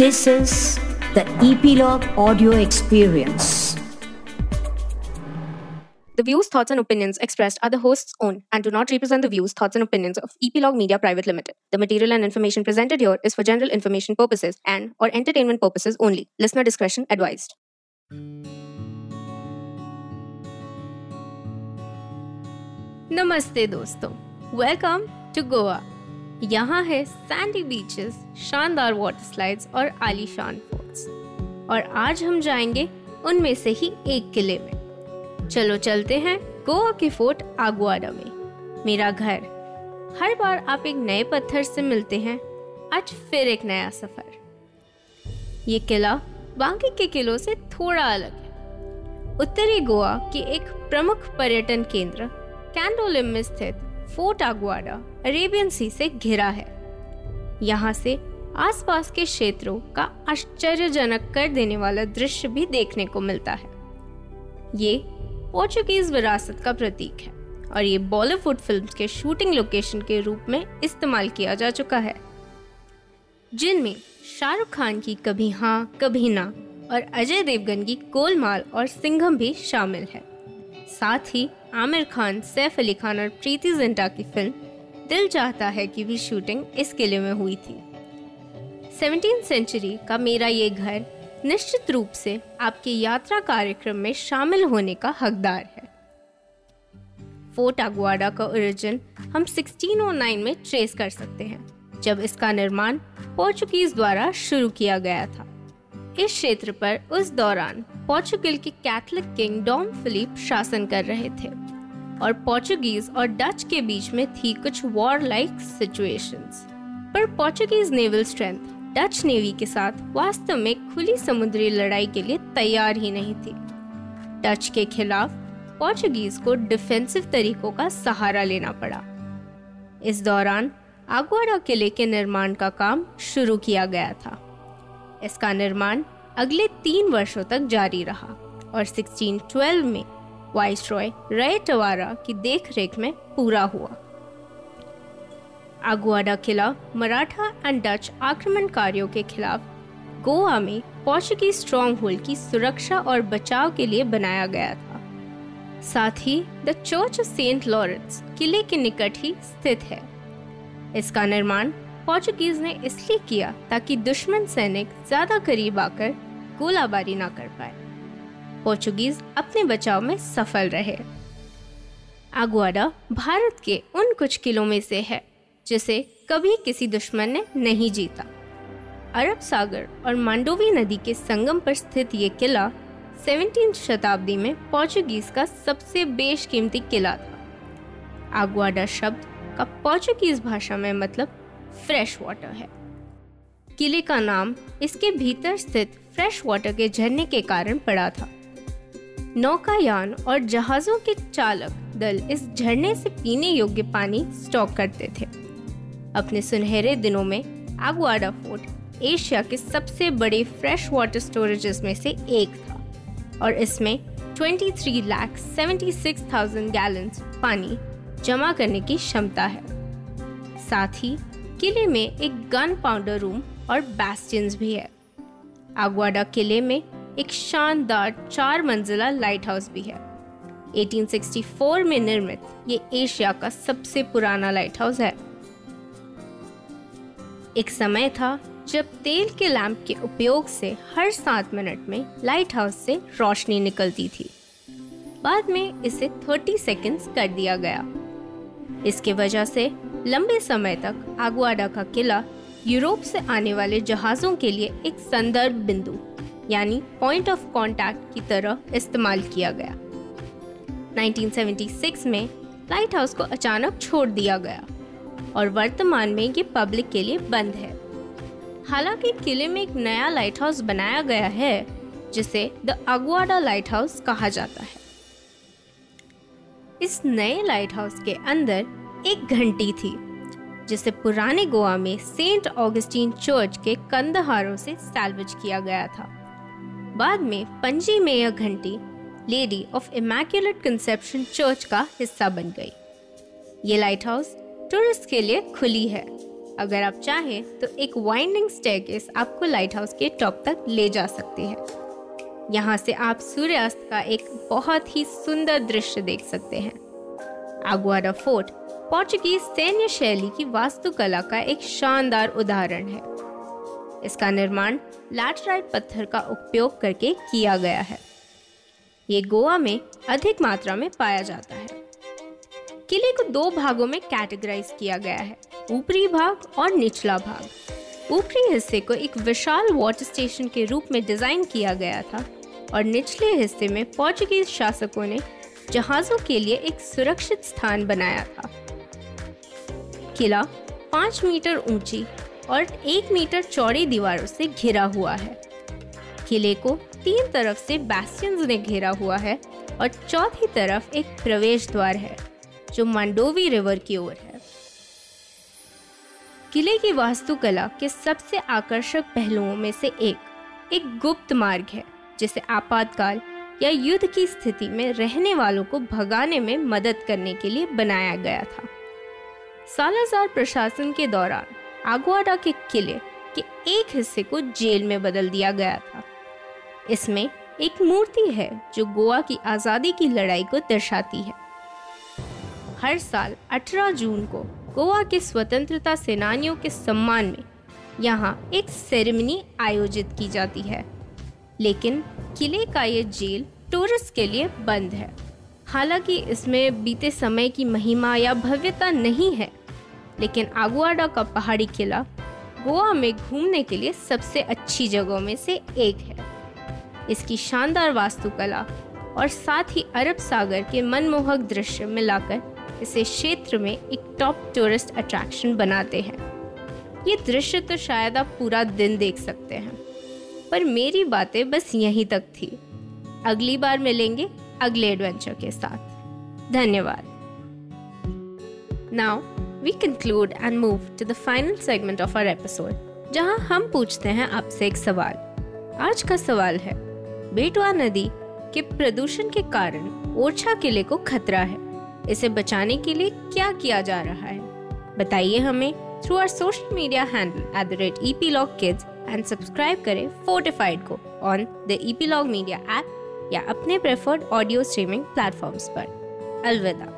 This is the EP Log audio experience. The views, thoughts and opinions expressed are the host's own and do not represent the views, thoughts and opinions of EP Log Media Private Limited. The material and information presented here is for general information purposes and or entertainment purposes only. Listener discretion advised. नमस्ते दोस्तों, welcome to Goa. यहाँ है sandy beaches, शानदार water slides और आलीशान forts, और आज हम जाएंगे उनमें से ही एक किले में। चलो चलते हैं गोवा के फोर्ट अगुआडा में, मेरा घर। हर बार आप एक नए पत्थर से मिलते हैं, आज फिर एक नया सफर। ये किला बाकी के किलों से थोड़ा अलग है। उत्तरी गोवा के एक प्रमुख पर्यटन केंद्र कैंडोलिम में स्थित फोर्ट अगुआडा अरेबियन सी से घिरा है। यहाँ से आसपास के क्षेत्रों का आश्चर्यजनक कर देने वाला दृश्य भी देखने को मिलता है। ये पोर्चुगीज विरासत का प्रतीक है और ये बॉलीवुड फिल्म्स के शूटिंग लोकेशन के रूप में इस्तेमाल किया जा चुका है, जिनमें शाहरुख खान की कभी हाँ कभी ना और अजय देवगन की गोलमाल और सिंघम भी शामिल है। साथ ही आमिर खान, सैफ अली खान और प्रीति जिंटा की फिल्म दिल चाहता है की भी शूटिंग इस किले में हुई थी। 17th सेंचुरी का मेरा ये घर निश्चित रूप से आपके यात्रा कार्यक्रम में शामिल होने का हकदार है। फोर्ट अगुआडा का ओरिजिन हम 1609 में ट्रेस कर सकते हैं, जब इसका निर्माण पोर्चुगीज द्वारा शुरू किया गया था। इस क्षेत्र पर उस दौरान पोर्चुगल के कैथोलिक किंग डॉम फिलिप शासन कर रहे थे और पोर्चुगीज और डच के बीच में थी कुछ वॉर लाइक सिचुएशंस। पर Portuguese naval strength Dutch navy के साथ वास्तव में खुली समुद्री लड़ाई के लिए तैयार ही नहीं थी। डच के खिलाफ पोर्चुगीज को डिफेंसिव तरीकों का सहारा लेना पड़ा। इस दौरान अगुआडा किले के निर्माण का काम शुरू किया गया था। इसका निर्माण अगले 3 वर्षों तक जारी रहा और 1612 में वाइसरॉय रे टवारा की देखरेख में पूरा हुआ। अगुआडा किला मराठा एंड डच आक्रमणकारियों के खिलाफ गोवा में पोर्चुगीज स्ट्रॉन्गहोल्ड की सुरक्षा और बचाव के लिए बनाया गया था। साथ ही the church of Saint Lawrence किले के निकट ही स्थित है। इसका निर्माण पोर्चुगीज ने इसलिए किया ताकि दुश्मन सैनिक ज्यादा करीब आकर गोलाबारी ना कर पाए। पोर्चुगीज अपने बचाव में सफल रहे। अगुआडा भारत के उन कुछ किलों में से है जिसे कभी किसी दुश्मन ने नहीं जीता। अरब सागर और मांडोवी नदी के संगम पर स्थित ये किला 17वीं शताब्दी में पोर्चुगीज का सबसे बेशकीमती किला था। अगुआडा शब्द का पोर्चुगीज भाषा में मतलब फ्रेश वाटर है। किले का नाम इसके भीतर स्थित फ्रेश वाटर के झरने के कारण पड़ा था। नौकायान और जहाजों के चालक दल इस झरने से पीने योग्य पानी स्टॉक करते थे। अपने सुनहरे दिनों में अगुआडा फोर्ट एशिया के सबसे बड़े फ्रेश वाटर स्टोरेजेस में से एक था और इसमें 23,76,000 गैलन्स पानी जमा करने की क्षमता है। साथ ही किले में एक गन पाउडर रूम और बैस्टियंस भी है। अगुआडा किले में एक शानदार 4 मंजिला लाइट हाउस भी है। 1864 में निर्मित ये एशिया का सबसे पुराना लाइट हाउस है। एक समय था जब तेल के लैंप के उपयोग से हर 7 मिनट में लाइट हाउस से रोशनी निकलती थी। बाद में इसे 30 सेकंड्स कर दिया गया। इसके वजह से लंबे समय तक अगुआडा का किला यूरोप से आने वाले जहाज़ों के लिए एक संदर्भ बिंदु यानी पॉइंट ऑफ कांटेक्ट की तरह इस्तेमाल किया गया। 1976 में लाइट हाउस को अचानक छोड़ दिया गया और वर्तमान में ये पब्लिक के लिए बंद है। हालांकि किले में एक नया लाइट हाउस बनाया गया है जिसे द अगुआडा लाइट हाउस कहा जाता है। इस नए लाइट हाउस के अंदर एक घंटी थी जिसे पुराने गोवा में सेंट ऑगस्टीन चर्च के कंदहारों से सैल्वेज किया गया था। बाद में पंजी में यह घंटी Lady of Immaculate Conception church का हिस्सा बन गई। ये लाइट हाउस टूरिस्ट के लिए खुली है अगर आप चाहें तो एक वाइंडिंग स्टेयरकेस आपको लाइट हाउस के टॉप तक ले जा सकती है। यहाँ से आप सूर्यास्त का एक बहुत ही सुंदर दृश्य देख सकते हैं। अगुआडा फोर्ट पोर्चुगीज सैन्य शैली की वास्तुकला का एक शानदार उदाहरण है। इसका निर्माण लैटराइट पत्थर का उपयोग करके किया गया है। ये गोवा में अधिक मात्रा में पाया जाता है। किले को दो भागों में कैटेगराइज किया गया है, ऊपरी भाग और निचला भाग। ऊपरी हिस्से को एक विशाल वाटर स्टेशन के रूप में डिजाइन किया गया था और निचले हिस्से में पोर्चुगीज शासकों ने जहाजों के लिए एक सुरक्षित स्थान बनाया था। किला 5 मीटर ऊंची और 1 मीटर चौड़ी दीवारों से घिरा हुआ है। किले को 3 तरफ से बैस्टियंस ने घेरा हुआ है और चौथी तरफ एक प्रवेश द्वार है जो मंडोवी रिवर की ओर है। किले की वास्तुकला के सबसे आकर्षक पहलुओं में से एक गुप्त मार्ग है जिसे आपातकाल या युद्ध की स्थिति में रहने वालों को भगाने में मदद करने के लिए बनाया गया था। सालाजार प्रशासन के दौरान अगुआडा के किले के एक हिस्से को जेल में बदल दिया गया था। इसमें एक मूर्ति है जो गोवा की आज़ादी की लड़ाई को दर्शाती है। हर साल 18 जून को गोवा के स्वतंत्रता सेनानियों के सम्मान में यहाँ एक सेरेमनी आयोजित की जाती है, लेकिन किले का ये जेल टूरिस्ट के लिए बंद है। हालांकि इसमें बीते समय की महिमा या भव्यता नहीं है, लेकिन अगुआडा का पहाड़ी किला गोवा में घूमने के लिए सबसे अच्छी जगहों में से एक है। इसकी शानदार वास्तुकला और साथ ही अरब सागर के मनमोहक दृश्य मिलाकर इसे क्षेत्र में एक टॉप टूरिस्ट अट्रैक्शन बनाते हैं। ये दृश्य तो शायद आप पूरा दिन देख सकते हैं, पर मेरी बातें बस यहीं तक थी। अगली बार मिलेंगे अगले एडवेंचर के साथ। धन्यवाद। Now we conclude and move to the final segment of our episode, जहां हम पूछते हैं आपसे एक सवाल। आज का सवाल है, बेटवा नदी के प्रदूषण के कारण ओरछा किले को खतरा है, इसे बचाने के लिए क्या किया जा रहा है? बताइए हमें through our social media handle @epilogkids and subscribe करें फोर्टिफाइड को on the EP Log media app या अपने प्रेफर्ड ऑडियो स्ट्रीमिंग प्लेटफॉर्म्स पर। अलविदा।